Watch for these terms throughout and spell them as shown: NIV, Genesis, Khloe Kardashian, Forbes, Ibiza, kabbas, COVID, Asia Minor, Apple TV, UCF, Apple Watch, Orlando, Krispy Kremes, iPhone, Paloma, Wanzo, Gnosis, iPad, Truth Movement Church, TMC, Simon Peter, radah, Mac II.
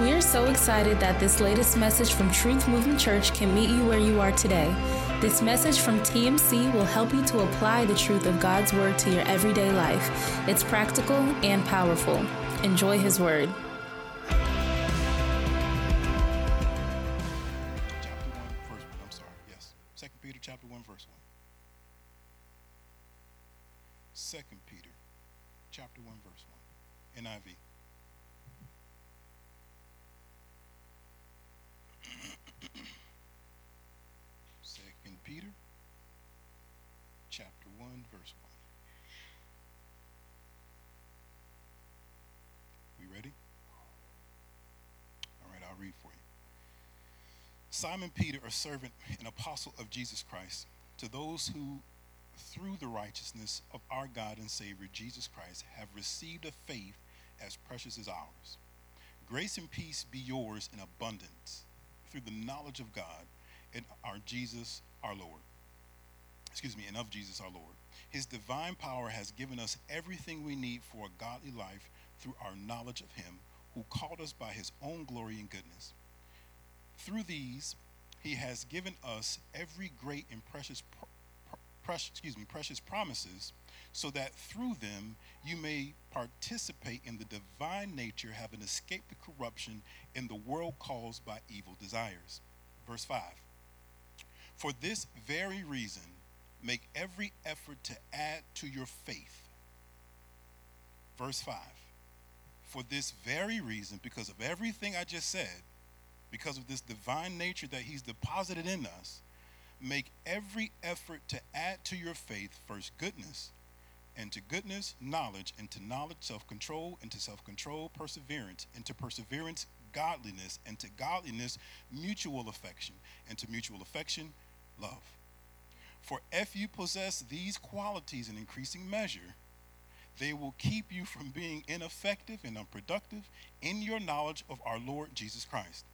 We are so excited that this latest message from Truth Movement Church can meet you where you are today. This message from TMC will help you to apply the truth of God's Word to your everyday life. It's practical and powerful. Enjoy His Word. Chapter 1, verse 1. NIV. Chapter 1, verse 1. We ready? All right, I'll read for you. Simon Peter, a servant and apostle of Jesus Christ, to those who through the righteousness of our God and Savior Jesus Christ have received a faith as precious as ours. Grace and peace be yours in abundance through the knowledge of God and of Jesus our Lord. His divine power has given us everything we need for a godly life through our knowledge of Him who called us by His own glory and goodness. Through these, He has given us every great and precious promises, so that through them you may participate in the divine nature, having escaped the corruption in the world caused by evil desires. Verse 5. For this very reason, make every effort to add to your faith. Verse 5. For this very reason, because of everything I just said, because of this divine nature that He's deposited in us, make every effort to add to your faith first goodness, and to goodness knowledge, and to knowledge self-control, and to self-control perseverance, and to perseverance godliness, and to godliness mutual affection, and to mutual affection love. For if you possess these qualities in increasing measure, they will keep you from being ineffective and unproductive in your knowledge of our Lord Jesus Christ.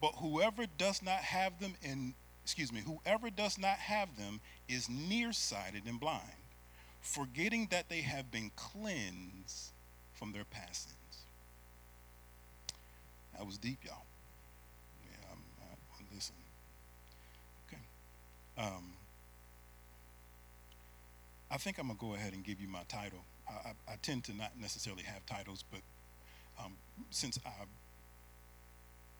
But whoever does not have them is nearsighted and blind, forgetting that they have been cleansed from their past sins. That was deep, y'all. Yeah, listen. Okay. I think I'm going to go ahead and give you my title. I tend to not necessarily have titles, but since I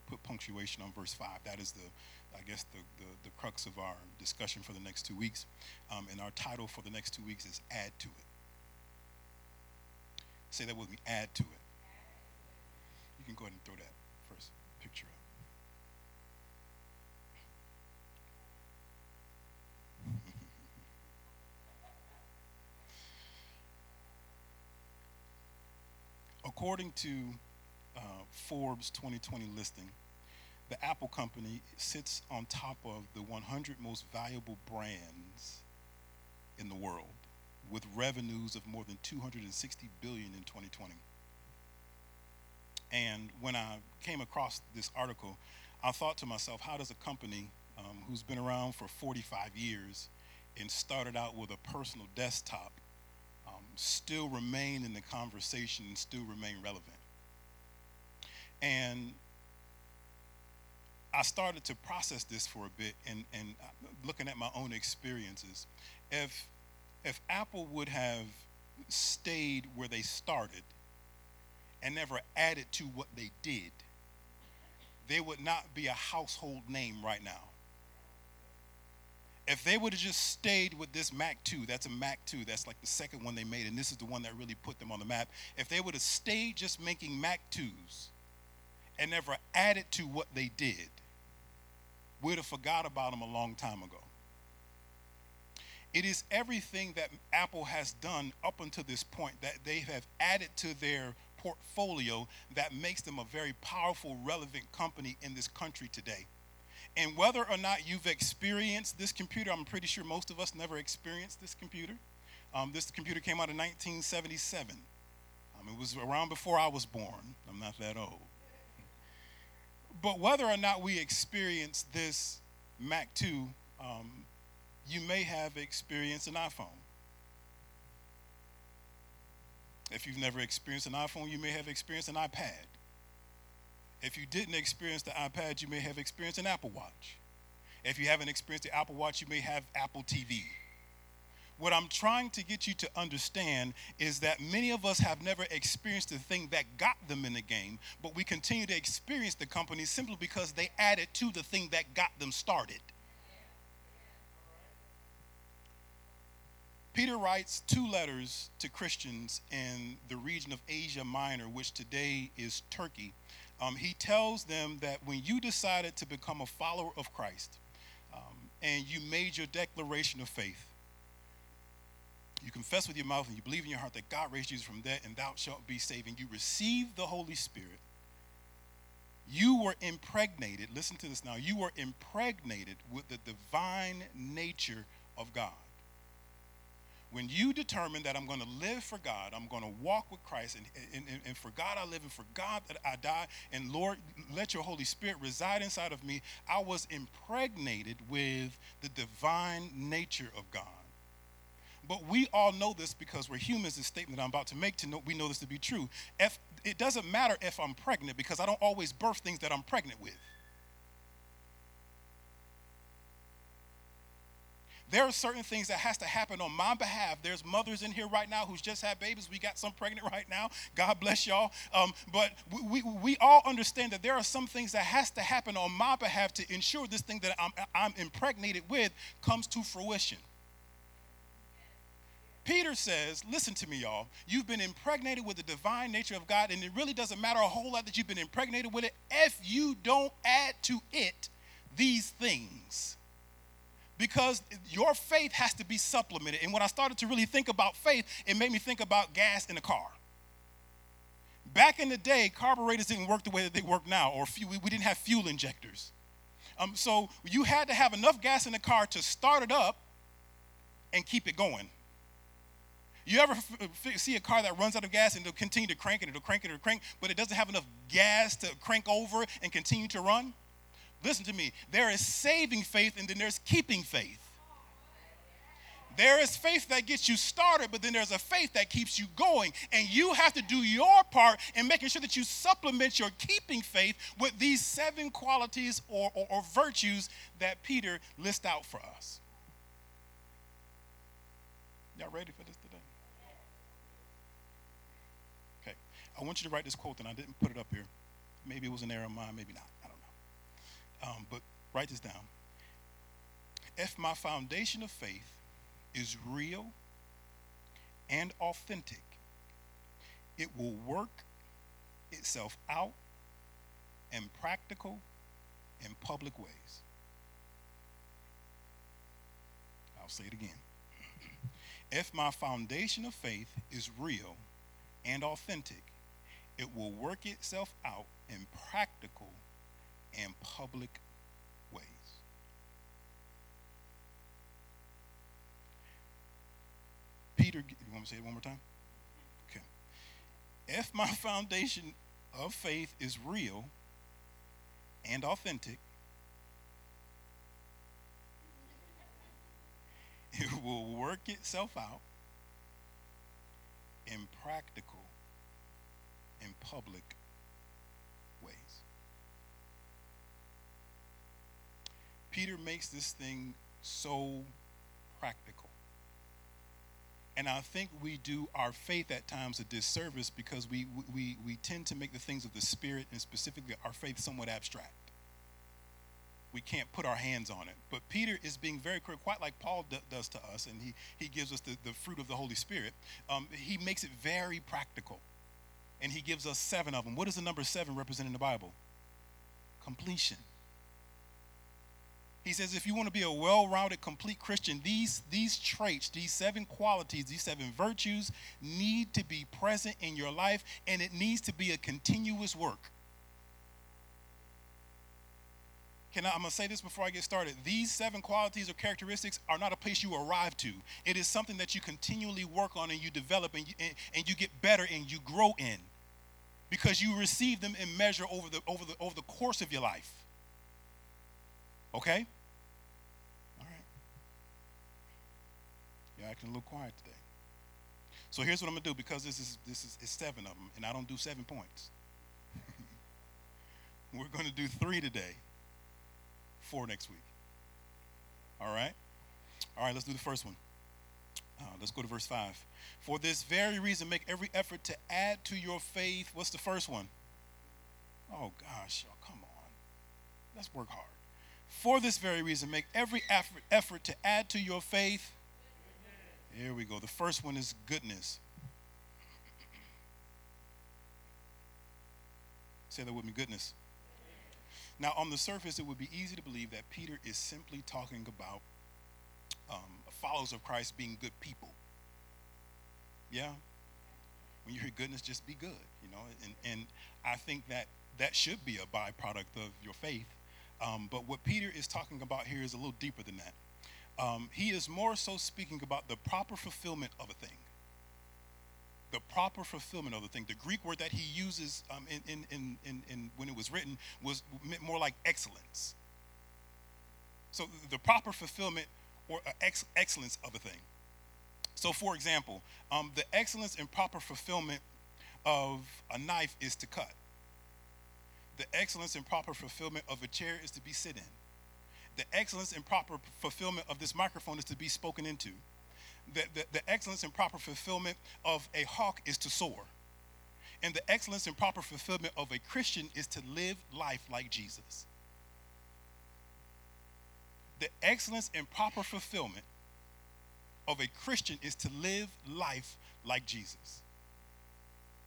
put punctuation on verse 5, that is the crux of our discussion for the next 2 weeks. And our title for the next 2 weeks is Add to It. Say that with me, add to it. You can go ahead and throw that first picture up. According to Forbes 2020 listing, the Apple company sits on top of the 100 most valuable brands in the world, with revenues of more than $260 billion in 2020. And when I came across this article, I thought to myself, how does a company who's been around for 45 years and started out with a personal desktop still remain in the conversation and still remain relevant? And I started to process this for a bit and looking at my own experiences. If Apple would have stayed where they started and never added to what they did, they would not be a household name right now. If they would have just stayed with this Mac II, that's a Mac II, that's like the second one they made, and this is the one that really put them on the map. If they would have stayed just making Mac IIs and never added to what they did, we'd have forgot about them a long time ago. It is everything that Apple has done up until this point that they have added to their portfolio that makes them a very powerful, relevant company in this country today. And whether or not you've experienced this computer, I'm pretty sure most of us never experienced this computer. This computer came out in 1977. It was around before I was born. I'm not that old. But whether or not we experience this Mac II, you may have experienced an iPhone. If you've never experienced an iPhone, you may have experienced an iPad. If you didn't experience the iPad, you may have experienced an Apple Watch. If you haven't experienced the Apple Watch, you may have Apple TV. What I'm trying to get you to understand is that many of us have never experienced the thing that got them in the game, but we continue to experience the company simply because they added to the thing that got them started. Peter writes 2 letters to Christians in the region of Asia Minor, which today is Turkey. He tells them that when you decided to become a follower of Christ, and you made your declaration of faith, you confess with your mouth and you believe in your heart that God raised Jesus from the dead and thou shalt be saved, and you receive the Holy Spirit, you were impregnated, listen to this now, you were impregnated with the divine nature of God. When you determine that I'm going to live for God, I'm going to walk with Christ, and for God I live and for God that I die, and Lord, let your Holy Spirit reside inside of me, I was impregnated with the divine nature of God. But we all know this because we're humans. The statement I'm about to make, we know this to be true. It doesn't matter if I'm pregnant because I don't always birth things that I'm pregnant with. There are certain things that has to happen on my behalf. There's mothers in here right now who's just had babies. We got some pregnant right now. God bless y'all. But we all understand that there are some things that has to happen on my behalf to ensure this thing that I'm impregnated with comes to fruition. Peter says, listen to me, y'all. You've been impregnated with the divine nature of God, and it really doesn't matter a whole lot that you've been impregnated with it if you don't add to it these things. Because your faith has to be supplemented. And when I started to really think about faith, it made me think about gas in a car. Back in the day, carburetors didn't work the way that they work now, or we didn't have fuel injectors. So you had to have enough gas in the car to start it up and keep it going. You ever see a car that runs out of gas and they'll continue to crank and it'll crank and it'll crank, but it doesn't have enough gas to crank over and continue to run? Listen to me. There is saving faith and then there's keeping faith. There is faith that gets you started, but then there's a faith that keeps you going. And you have to do your part in making sure that you supplement your keeping faith with these 7 qualities or virtues that Peter lists out for us. Y'all ready for this today? I want you to write this quote, and I didn't put it up here. Maybe it was an error of mine, maybe not. I don't know. But write this down. If my foundation of faith is real and authentic, it will work itself out in practical and public ways. I'll say it again. If my foundation of faith is real and authentic, it will work itself out in practical and public ways. Peter, you want me to say it one more time? Okay. If my foundation of faith is real and authentic, it will work itself out in practical in public ways. Peter makes this thing so practical. And I think we do our faith at times a disservice because we tend to make the things of the Spirit and specifically our faith somewhat abstract. We can't put our hands on it. But Peter is being very clear, quite like Paul does to us, and he gives us the fruit of the Holy Spirit. He makes it very practical. And he gives us 7 of them. What does the number 7 represent in the Bible? Completion. He says if you want to be a well-rounded, complete Christian, these traits, these 7 qualities, these 7 virtues need to be present in your life, and it needs to be a continuous work. I'm going to say this before I get started. These 7 qualities or characteristics are not a place you arrive to. It is something that you continually work on and you develop and you get better and you grow in because you receive them in measure over the course of your life. Okay? All right. You're acting a little quiet today. So here's what I'm going to do because it's 7 of them and I don't do 7 points. We're going to do 3 today, 4 next week. All right? All right, let's do the first one. Let's go to verse 5. For this very reason, make every effort to add to your faith. What's the first one? Oh, gosh, oh, come on. Let's work hard. For this very reason, make every effort to add to your faith. Here we go. The first one is goodness. Say that with me, goodness. Now, on the surface, it would be easy to believe that Peter is simply talking about followers of Christ being good people. Yeah? When you hear goodness, just be good, you know. And I think that should be a byproduct of your faith. But what Peter is talking about here is a little deeper than that. He is more so speaking about the proper fulfillment of a thing. The proper fulfillment of the thing. The Greek word that he uses when it was written was more like excellence. So the proper fulfillment or excellence of a thing. So for example, the excellence and proper fulfillment of a knife is to cut. The excellence and proper fulfillment of a chair is to be sit in. The excellence and proper fulfillment of this microphone is to be spoken into. The excellence and proper fulfillment of a hawk is to soar. And the excellence and proper fulfillment of a Christian is to live life like Jesus. The excellence and proper fulfillment of a Christian is to live life like Jesus.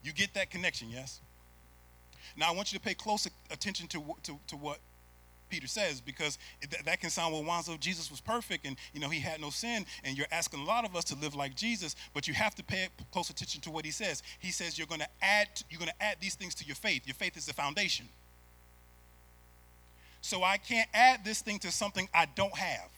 You get that connection, yes? Now, I want you to pay close attention to what Peter says, because that can sound, well, Wanzo, Jesus was perfect and, you know, he had no sin, and you're asking a lot of us to live like Jesus, but you have to pay close attention to what he says. He says you're going to add these things to your faith. Your faith is the foundation. So I can't add this thing to something I don't have.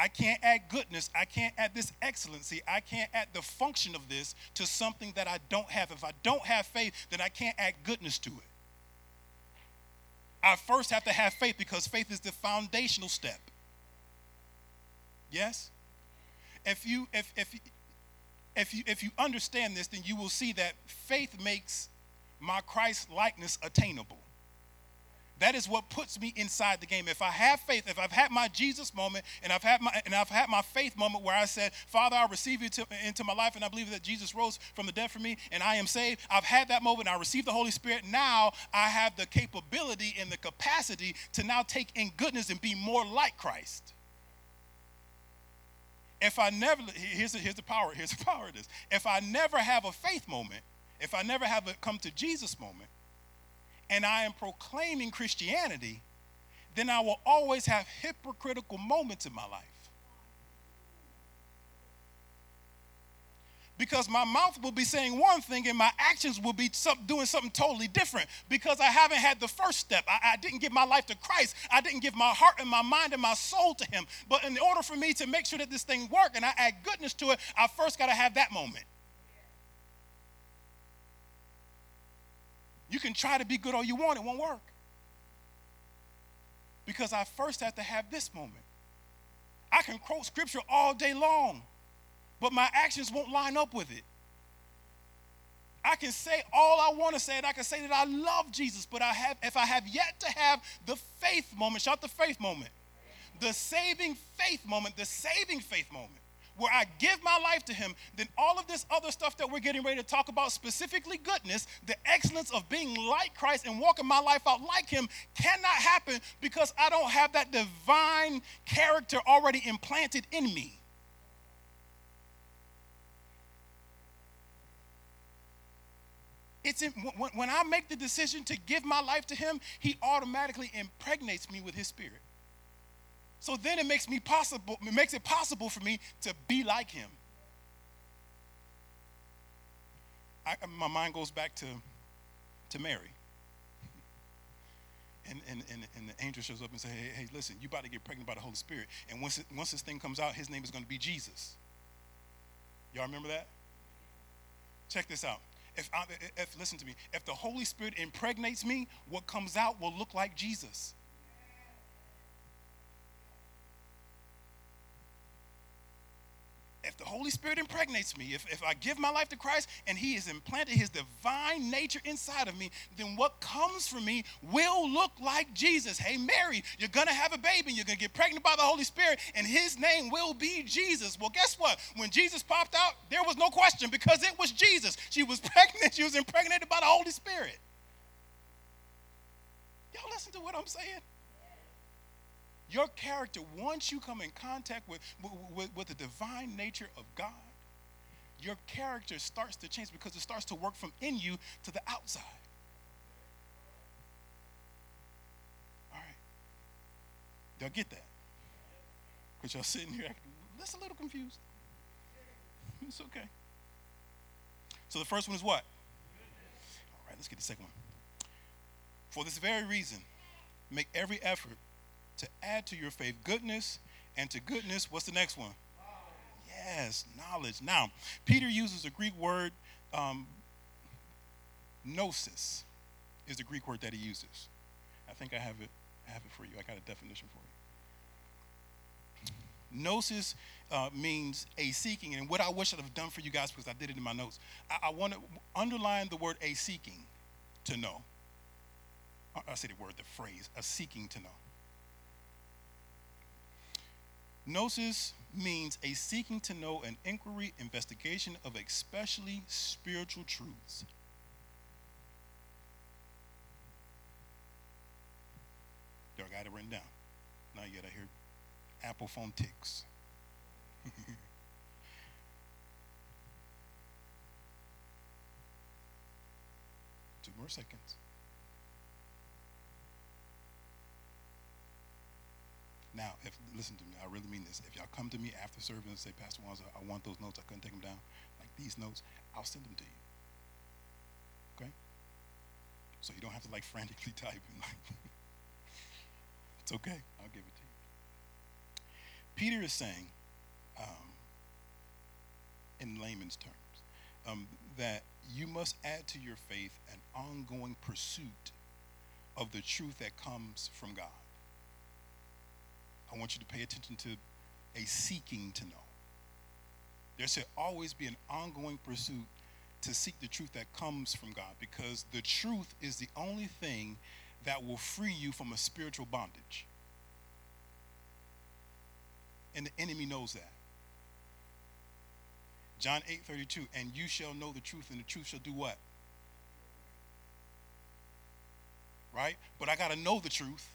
I can't add goodness. I can't add this excellency. I can't add the function of this to something that I don't have. If I don't have faith, then I can't add goodness to it. I first have to have faith, because faith is the foundational step. Yes? If you understand this, then you will see that faith makes my Christ likeness attainable. That is what puts me inside the game. If I have faith, if I've had my Jesus moment, and I've had my faith moment where I said, Father, I receive you into my life, and I believe that Jesus rose from the dead for me, and I am saved. I've had that moment, and I received the Holy Spirit. Now I have the capability and the capacity to now take in goodness and be more like Christ. Here's the power of this. If I never have a faith moment, if I never have a come to Jesus moment, and I am proclaiming Christianity, then I will always have hypocritical moments in my life. Because my mouth will be saying one thing and my actions will be doing something totally different, because I haven't had the first step. I didn't give my life to Christ. I didn't give my heart and my mind and my soul to him. But in order for me to make sure that this thing works and I add goodness to it, I first got to have that moment. You can try to be good all you want, it won't work. Because I first have to have this moment. I can quote scripture all day long, but my actions won't line up with it. I can say all I want to say, and I can say that I love Jesus, but if I have yet to have the faith moment, shout the faith moment, the saving faith moment, where I give my life to him, then all of this other stuff that we're getting ready to talk about, specifically goodness, the excellence of being like Christ and walking my life out like him, cannot happen, because I don't have that divine character already implanted in me. When I make the decision to give my life to him, he automatically impregnates me with his spirit. So then it makes it possible for me to be like him. My mind goes back to Mary. And the angel shows up and says, hey, listen, you're about to get pregnant by the Holy Spirit. And once this thing comes out, his name is going to be Jesus. Y'all remember that? Check this out. Listen to me. If the Holy Spirit impregnates me, what comes out will look like Jesus. If the Holy Spirit impregnates me, if I give my life to Christ and he has implanted his divine nature inside of me, then what comes from me will look like Jesus. Hey, Mary, you're going to have a baby. You're going to get pregnant by the Holy Spirit, and his name will be Jesus. Well, guess what? When Jesus popped out, there was no question because it was Jesus. She was pregnant. She was impregnated by the Holy Spirit. Y'all listen to what I'm saying? Your character, once you come in contact with the divine nature of God, your character starts to change because it starts to work from in you to the outside. All right. Y'all get that? Because y'all sitting here acting just a little confused. It's okay. So the first one is what? All right, let's get the second one. For this very reason, make every effort to add to your faith goodness, and to goodness, what's the next one? Knowledge. Yes, knowledge. Now, Peter uses a Greek word, gnosis is the Greek word that he uses. I think I have it for you. I got a definition for you. Gnosis means a seeking, and what I wish I'd have done for you guys, because I did it in my notes, I want to underline the word a seeking to know. I say the word, the phrase, a seeking to know. Gnosis means a seeking to know, an inquiry, investigation of especially spiritual truths. Y'all got it written down. Now you gotta hear Apple phone ticks. Two more seconds. Now, listen to me, I really mean this. If y'all come to me after service and say, Pastor Wanza, I want those notes, I couldn't take them down, like these notes, I'll send them to you, okay? So you don't have to like frantically type and like, it's okay, I'll give it to you. Peter is saying, in layman's terms, that you must add to your faith an ongoing pursuit of the truth that comes from God. I want you to pay attention to a seeking to know. There should always be an ongoing pursuit to seek the truth that comes from God, because the truth is the only thing that will free you from a spiritual bondage. And the enemy knows that. John 8:32, and you shall know the truth, and the truth shall do what? Right? But I got to know the truth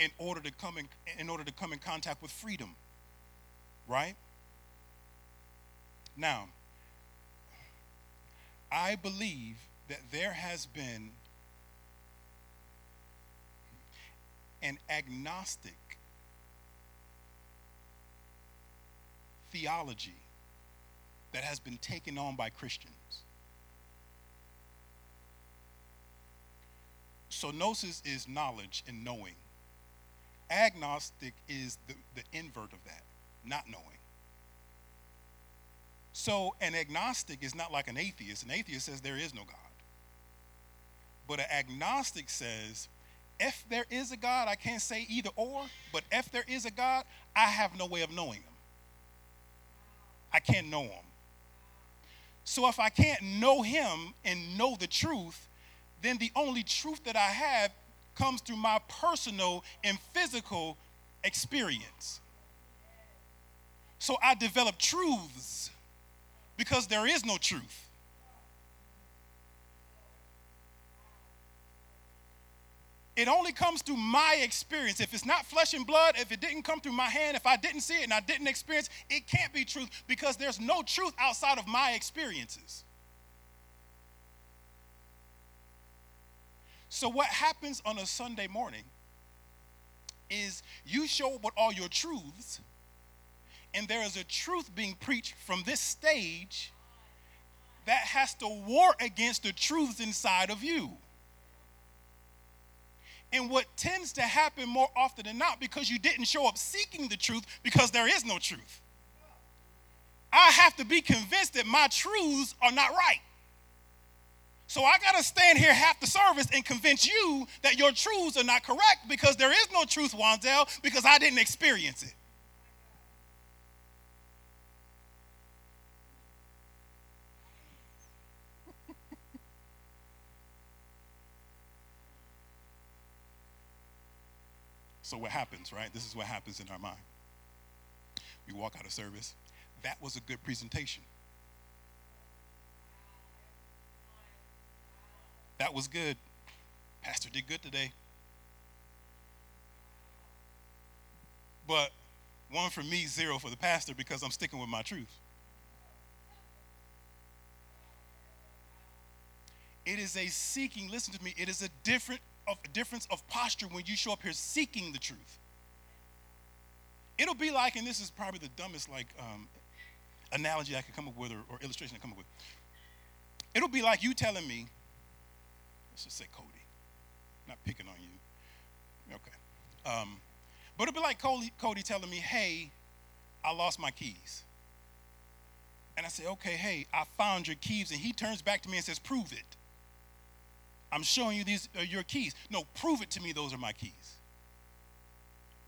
in order to come in contact with freedom, right? Now, I believe that there has been an agnostic theology that has been taken on by Christians. So gnosis is knowledge and knowing. Agnostic is the invert of that, not knowing. So an agnostic is not like an atheist. An atheist says there is no God. But an agnostic says, if there is a God, I can't say either or, but if there is a God, I have no way of knowing him. I can't know him. So if I can't know him and know the truth, then the only truth that I have comes through my personal and physical experience. So I develop truths because there is no truth. It only comes through my experience. If it's not flesh and blood, if it didn't come through my hand, if I didn't see it and I didn't experience, it can't be truth, because there's no truth outside of my experiences. So what happens on a Sunday morning is you show up with all your truths, and there is a truth being preached from this stage that has to war against the truths inside of you. And what tends to happen more often than not, because you didn't show up seeking the truth, because there is no truth. I have to be convinced that my truths are not right. So I got to stand here half the service and convince you that your truths are not correct, because there is no truth, Wandell, because I didn't experience it. So what happens, right? This is what happens in our mind. We walk out of service. That was a good presentation. That was good. Pastor did good today. But one for me, zero for the pastor, because I'm sticking with my truth. It is a seeking, listen to me, it is a difference of posture when you show up here seeking the truth. It'll be like, and this is probably the dumbest like analogy I could come up with or illustration I come up with. It'll be like you telling me, let's just say Cody, not picking on you, okay. But it'll be like Cody telling me, hey, I lost my keys. And I say, okay, hey, I found your keys. And he turns back to me and says, prove it. I'm showing you these are your keys. No, prove it to me, those are my keys.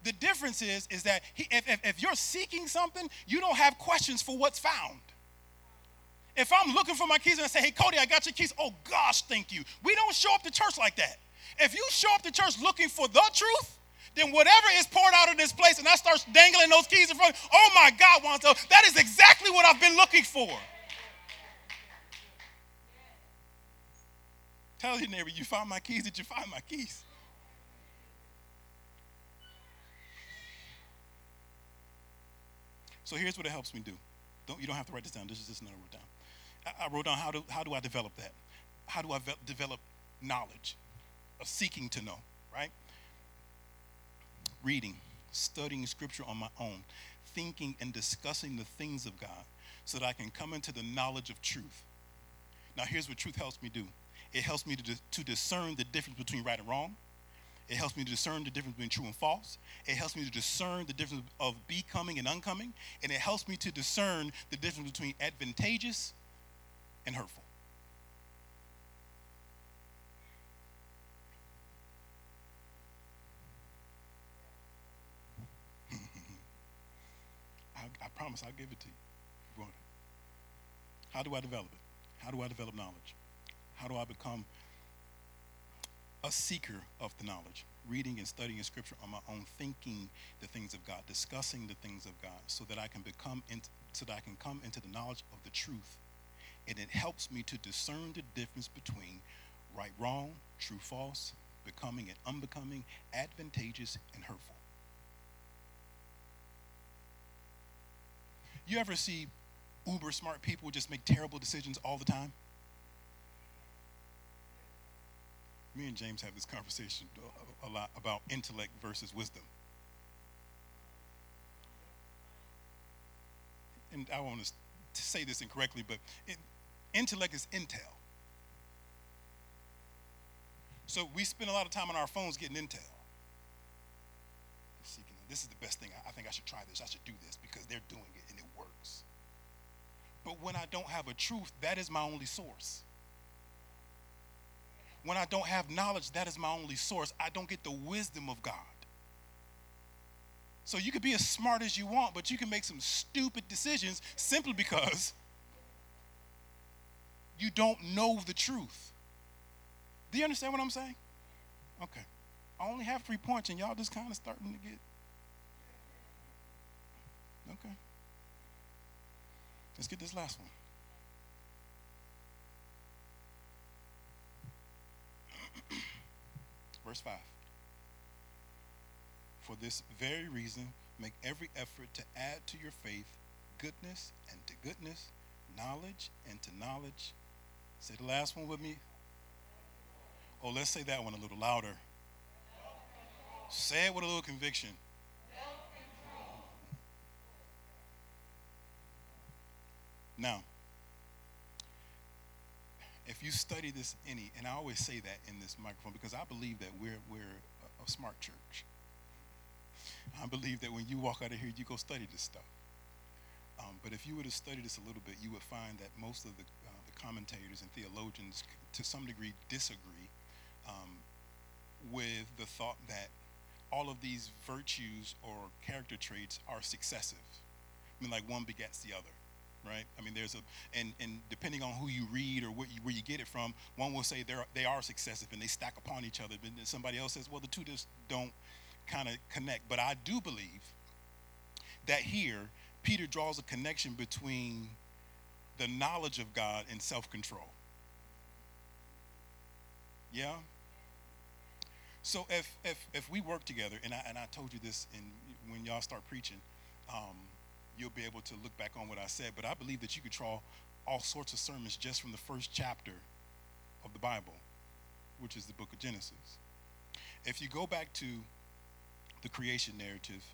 The difference is that if you're seeking something, you don't have questions for what's found. If I'm looking for my keys and I say, hey, Cody, I got your keys. Oh, gosh, thank you. We don't show up to church like that. If you show up to church looking for the truth, then whatever is poured out of this place and I start dangling those keys in front of me, oh my God, Wanda, that is exactly what I've been looking for. Tell your neighbor, you found my keys, did you find my keys? So here's what it helps me do. You don't have to write this down, this is just another word down. I wrote down how do I develop that? How do I develop knowledge of seeking to know, right? Reading, studying scripture on my own, thinking and discussing the things of God so that I can come into the knowledge of truth. Now, here's what truth helps me do. It helps me to discern the difference between right and wrong. It helps me to discern the difference between true and false. It helps me to discern the difference of becoming and uncoming. And it helps me to discern the difference between advantageous and hurtful. I promise I'll give it to you. How do I develop it? How do I develop knowledge? How do I become a seeker of the knowledge? Reading and studying scripture on my own, thinking the things of God, discussing the things of God, so that I can come into the knowledge of the truth. And it helps me to discern the difference between right, wrong, true, false, becoming and unbecoming, advantageous and hurtful. You ever see uber smart people just make terrible decisions all the time? Me and James have this conversation a lot about intellect versus wisdom. And I want to say this incorrectly, but intellect is intel. So we spend a lot of time on our phones getting intel. This is the best thing. I think I should try this. I should do this because they're doing it and it works. But when I don't have a truth, that is my only source. When I don't have knowledge, that is my only source. I don't get the wisdom of God. So you could be as smart as you want, but you can make some stupid decisions simply because you don't know the truth. Do you understand what I'm saying? Okay. I only have 3 points and y'all just kind of starting to get. Okay. Let's get this last one. Verse 5. For this very reason, make every effort to add to your faith goodness, and to goodness, knowledge, and to knowledge. Say the last one with me. Oh, let's say that one a little louder. Say it with a little conviction. Now, if you study this any, and I always say that in this microphone because I believe that we're a smart church. I believe that when you walk out of here, you go study this stuff. But if you were to study this a little bit, you would find that most of the commentators and theologians to some degree disagree with the thought that all of these virtues or character traits are successive. I mean, like one begets the other. Right? I mean, there's and depending on who you read or where you get it from, one will say they are successive and they stack upon each other. But then somebody else says, well, the two just don't kind of connect. But I do believe that here, Peter draws a connection between the knowledge of God and self-control. Yeah? So if we work together, and I told you this in, when y'all start preaching, you'll be able to look back on what I said, but I believe that you could draw all sorts of sermons just from the first chapter of the Bible, which is the book of Genesis. If you go back to the creation narrative,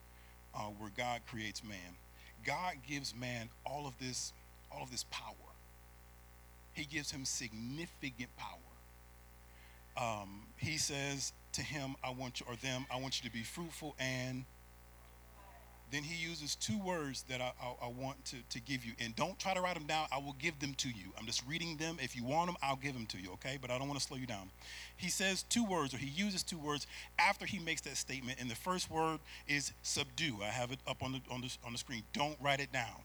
where God creates man, God gives man all of this power. He gives him significant power. He says to him, I want you, or them, I want you to be fruitful, and then he uses two words that I want to give you. And don't try to write them down. I will give them to you. I'm just reading them. If you want them, I'll give them to you, okay? But I don't want to slow you down. He says two words, or he uses two words after he makes that statement. And the first word is subdue. I have it up on the screen. Don't write it down.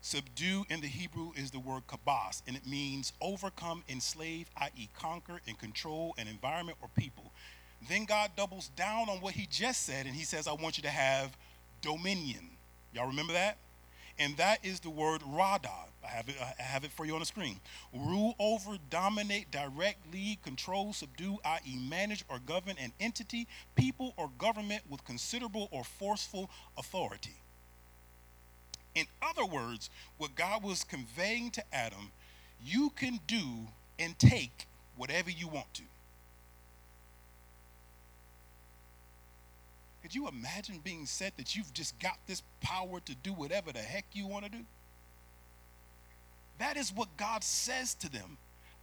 Subdue in the Hebrew is the word kabbas, and it means overcome, enslave, i.e. conquer and control an environment or people. Then God doubles down on what he just said, and he says, I want you to have dominion. Y'all remember that? And that is the word radah. I have it for you on the screen. Rule over, dominate, direct, lead, control, subdue, i.e. manage or govern an entity, people, or government with considerable or forceful authority. In other words, what God was conveying to Adam, you can do and take whatever you want to. Could you imagine being said that you've just got this power to do whatever the heck you want to do? That is what God says to them.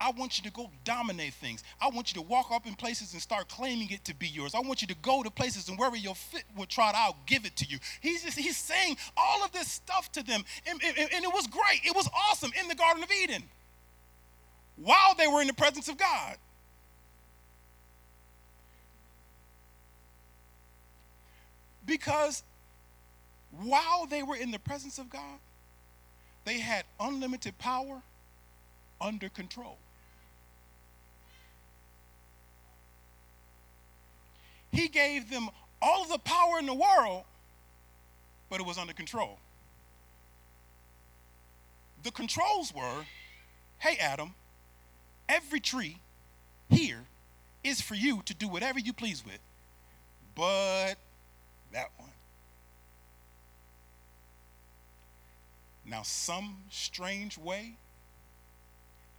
I want you to go dominate things. I want you to walk up in places and start claiming it to be yours. I want you to go to places, and wherever your fit will trot, I'll give it to you. He's saying all of this stuff to them, and it was great. It was awesome in the Garden of Eden while they were in the presence of God. Because while they were in the presence of God, they had unlimited power under control. He gave them all of the power in the world, but it was under control. The controls were, hey, Adam, every tree here is for you to do whatever you please with, but that one. Now, some strange way,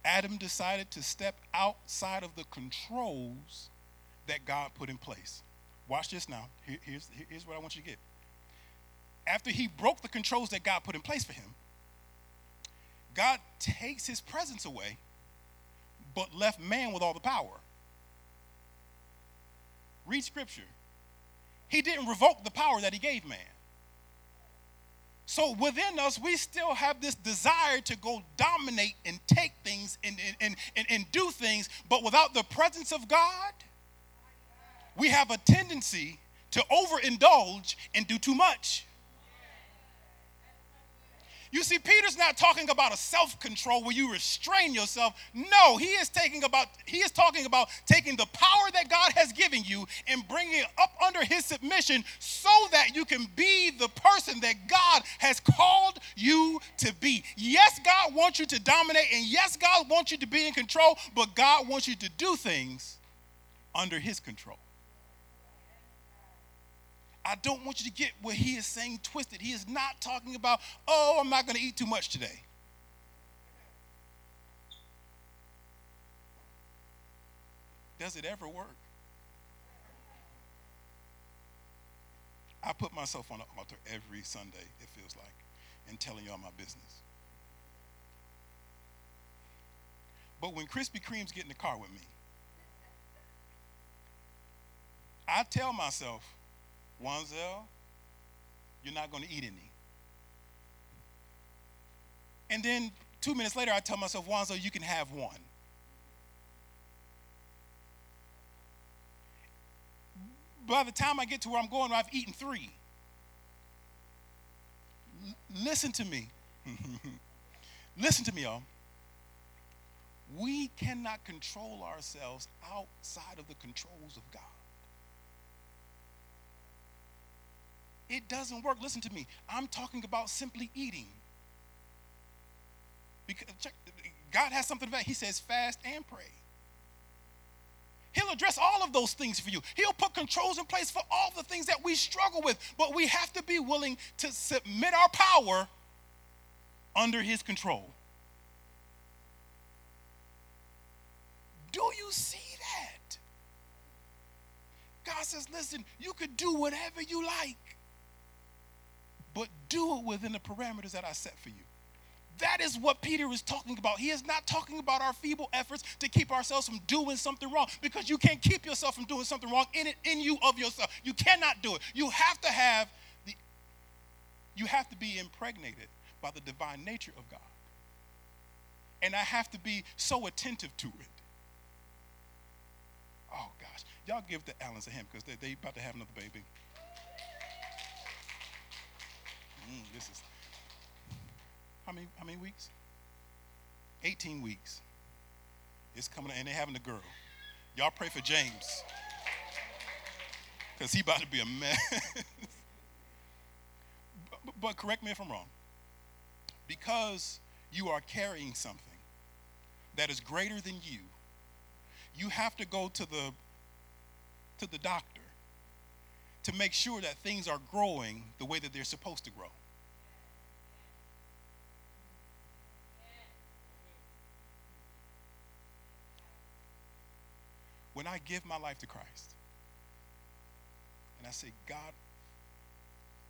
Adam decided to step outside of the controls that God put in place. Watch this now. Here's what I want you to get. After he broke the controls that God put in place for him, God takes his presence away, but left man with all the power. Read scripture. He didn't revoke the power that he gave man. So within us, we still have this desire to go dominate and take things and do things, but without the presence of God, we have a tendency to overindulge and do too much. You see, Peter's not talking about a self-control where you restrain yourself. No, he is talking about taking the power that God has given you and bringing it up under his submission so that you can be the person that God has called you to be. Yes, God wants you to dominate, and yes, God wants you to be in control, but God wants you to do things under his control. I don't want you to get what he is saying twisted. He is not talking about, oh, I'm not going to eat too much today. Does it ever work? I put myself on the altar every Sunday, it feels like, and telling y'all my business. But when Krispy Kremes get in the car with me, I tell myself, Wanzel, you're not going to eat any. And then 2 minutes later, I tell myself, Wanzel, you can have one. By the time I get to where I'm going, I've eaten three. Listen to me. Listen to me, y'all. We cannot control ourselves outside of the controls of God. It doesn't work. Listen to me. I'm talking about simply eating. Because God has something about it. He says fast and pray. He'll address all of those things for you. He'll put controls in place for all the things that we struggle with. But we have to be willing to submit our power under his control. Do you see that? God says, listen, you could do whatever you like, but do it within the parameters that I set for you. That is what Peter is talking about. He is not talking about our feeble efforts to keep ourselves from doing something wrong, because you can't keep yourself from doing something wrong in you of yourself. You cannot do it. You have to have you have to be impregnated by the divine nature of God. And I have to be so attentive to it. Oh gosh, y'all give the Allens a hand because they about to have another baby. This is. How many weeks? 18 weeks. It's coming, and they're having a girl. Y'all pray for James, because he about to be a mess. But correct me if I'm wrong. Because you are carrying something that is greater than you, you have to go to the doctor to make sure that things are growing the way that they're supposed to grow. When I give my life to Christ and I say, God,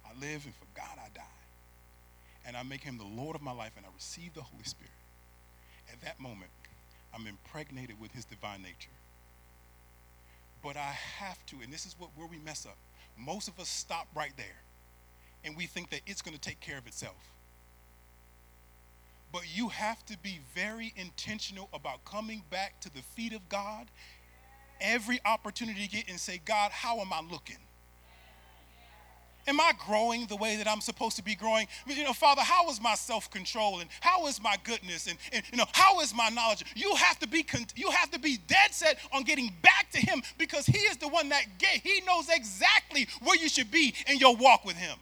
I live and for God I die, and I make him the Lord of my life and I receive the Holy Spirit, at that moment, I'm impregnated with his divine nature. But I have to, and this is where we mess up. Most of us stop right there and we think that it's going to take care of itself. But you have to be very intentional about coming back to the feet of God every opportunity you get and say, God, how am I looking? Am I growing the way that I'm supposed to be growing? You know, Father, how is my self-control, and how is my goodness, and you know, how is my knowledge? You have to be dead set on getting back to him, because he is the one that he knows exactly where you should be in your walk with him.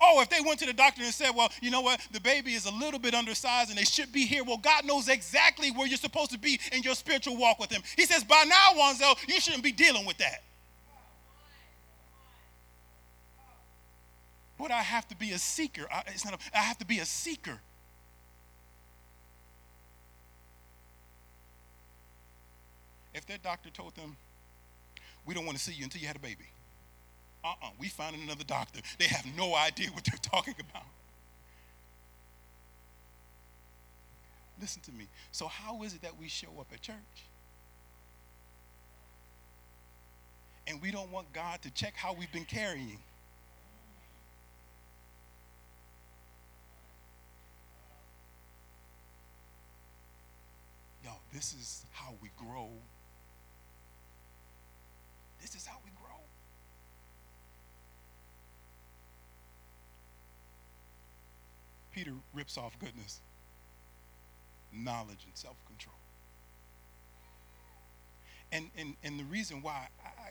Oh, if they went to the doctor and said, well, you know what, the baby is a little bit undersized and they should be here. Well, God knows exactly where you're supposed to be in your spiritual walk with him. He says, by now, Wanzel, you shouldn't be dealing with that. But I have to be a seeker. I have to be a seeker. If their doctor told them, we don't want to see you until you had a baby. We found another doctor. They have no idea what they're talking about. Listen to me. So how is it that we show up at church? And we don't want God to check how we've been carrying. Y'all, this is how we grow. This is how we grow. Peter rips off goodness, knowledge, and self-control. And the reason why,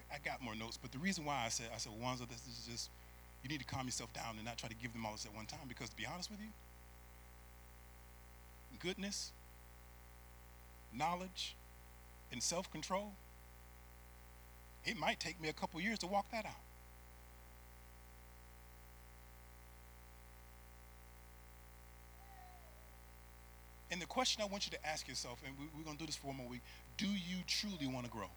I got more notes, but the reason why I said, Wanzo, this is just, you need to calm yourself down and not try to give them all this at one time, because to be honest with you, goodness, knowledge, and self-control, it might take me a couple years to walk that out. And the question I want you to ask yourself, and we're going to do this for 1 more week, do you truly want to grow?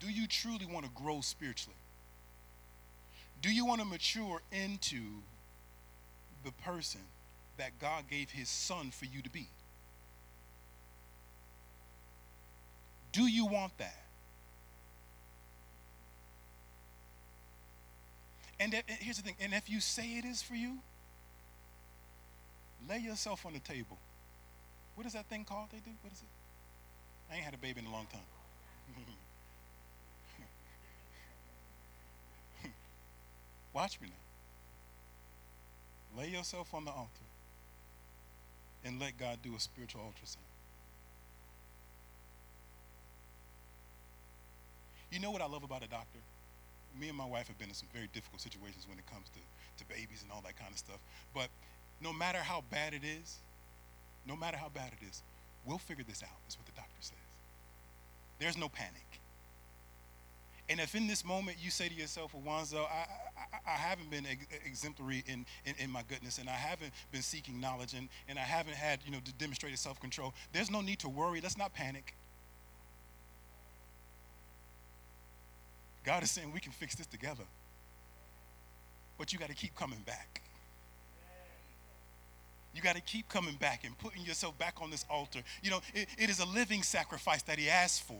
Do you truly want to grow spiritually? Do you want to mature into the person that God gave his son for you to be? Do you want that? And here's the thing, and if you say it is for you, lay yourself on the table. What is that thing called they do? What is it? I ain't had a baby in a long time. Watch me now. Lay yourself on the altar and let God do a spiritual ultrasound. You know what I love about a doctor? Me and my wife have been in some very difficult situations when it comes to babies and all that kind of stuff. But no matter how bad it is, no matter how bad it is, we'll figure this out, is what the doctor says. There's no panic. And if in this moment you say to yourself, well, Wanzo, I haven't been exemplary in my goodness, and I haven't been seeking knowledge, and I haven't had, you know, demonstrated self-control, there's no need to worry. Let's not panic. God is saying we can fix this together. But you got to keep coming back. You got to keep coming back and putting yourself back on this altar. You know, it is a living sacrifice that he asked for.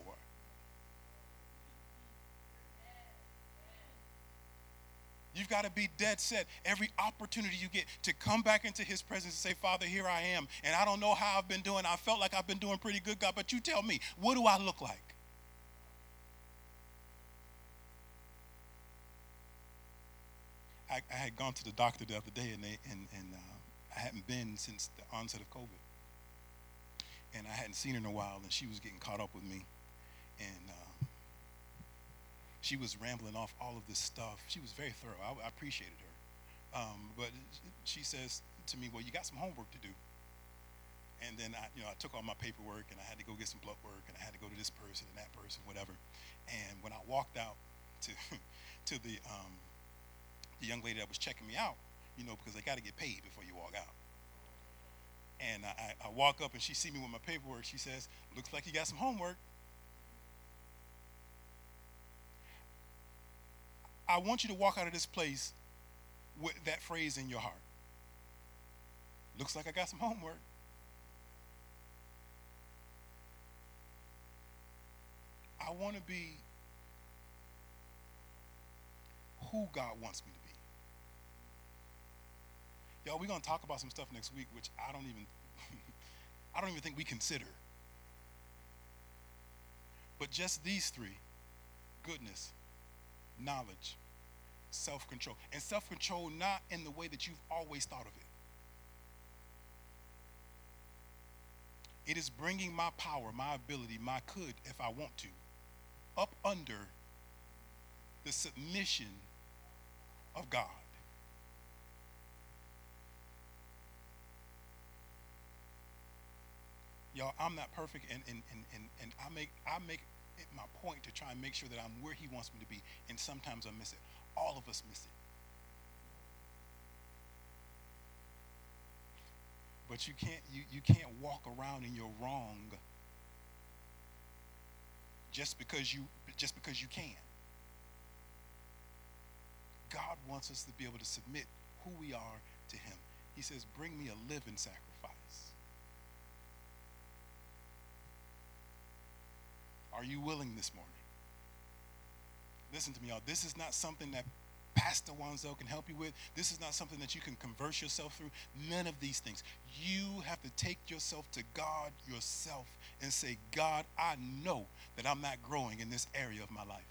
You've got to be dead set every opportunity you get to come back into his presence and say, Father, here I am. And I don't know how I've been doing. I felt like I've been doing pretty good, God, but you tell me, what do I look like? I had gone to the doctor the other day, and I hadn't been since the onset of COVID. And I hadn't seen her in a while, and she was getting caught up with me. And she was rambling off all of this stuff. She was very thorough. I appreciated her. But she says to me, well, you got some homework to do. And then I took all my paperwork, and I had to go get some blood work, and I had to go to this person and that person, whatever. And when I walked out to the young lady that was checking me out, you know, because they got to get paid before you walk out. And I walk up, and she see me with my paperwork. She says, looks like you got some homework. I want you to walk out of this place with that phrase in your heart. Looks like I got some homework. I want to be who God wants me to be. Y'all, we're going to talk about some stuff next week, which I don't even think we consider. But just these three: goodness, knowledge, self-control. And self-control not in the way that you've always thought of it. It is bringing my power, my ability, my could, if I want to, up under the submission of God. Y'all, I'm not perfect, and I make it my point to try and make sure that I'm where he wants me to be, and sometimes I miss it. All of us miss it. But you can't walk around in your wrong just because you can. God wants us to be able to submit who we are to him. He says, bring me a living sacrifice. Are you willing this morning? Listen to me, y'all. This is not something that Pastor Wanzo can help you with. This is not something that you can converse yourself through. None of these things. You have to take yourself to God yourself and say, God, I know that I'm not growing in this area of my life.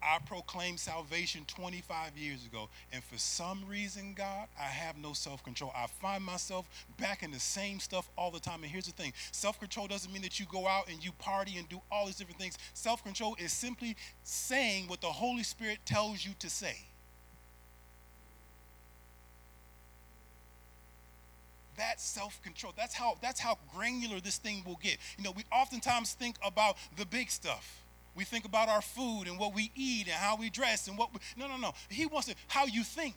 I proclaimed salvation 25 years ago, and for some reason, God, I have no self-control. I find myself back in the same stuff all the time, and here's the thing. Self-control doesn't mean that you go out and you party and do all these different things. Self-control is simply saying what the Holy Spirit tells you to say. That's self-control. That's how granular this thing will get. You know, we oftentimes think about the big stuff. We think about our food and what we eat and how we dress and no. He wants to, how you think.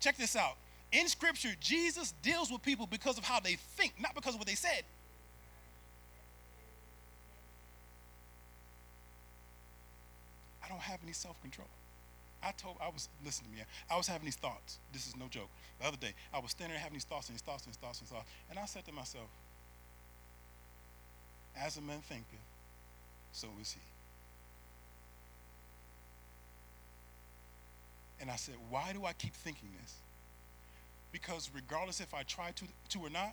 Check this out. In Scripture, Jesus deals with people because of how they think, not because of what they said. I don't have any self-control. Listen to me, I was having these thoughts. This is no joke. The other day, I was standing there having these thoughts. And I said to myself, as a man thinketh, so is he. And I said, why do I keep thinking this? Because regardless if I try to or not,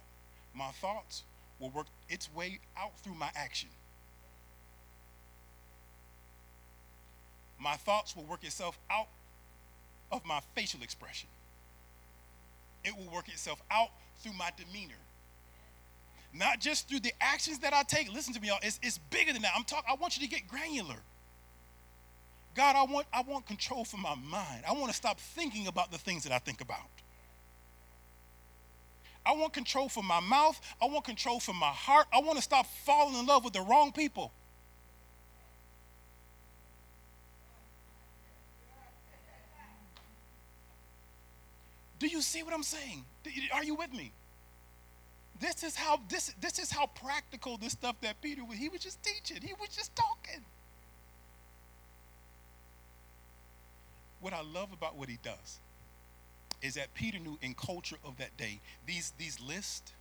my thoughts will work its way out through my action. My thoughts will work itself out of my facial expression. It will work itself out through my demeanor. not just through the actions that I take. Listen to me, y'all. It's bigger than that. I want you to get granular. God, I want control for my mind. I want to stop thinking about the things that I think about. I want control for my mouth. I want control for my heart. I want to stop falling in love with the wrong people. Do you see what I'm saying? Are you with me? This is how practical this stuff that Peter was. He was just teaching. He was just talking. What I love about what he does is that Peter knew in culture of that day, these lists,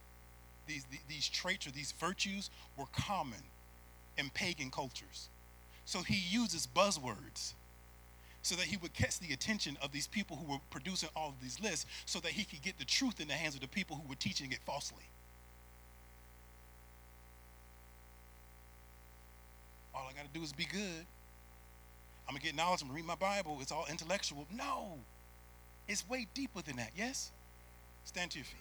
these traits or these virtues were common in pagan cultures. So he uses buzzwords so that he would catch the attention of these people who were producing all of these lists so that he could get the truth in the hands of the people who were teaching it falsely. All I got to do is be good. I'm going to get knowledge. I'm going to read my Bible. It's all intellectual. No. It's way deeper than that, yes? Stand to your feet.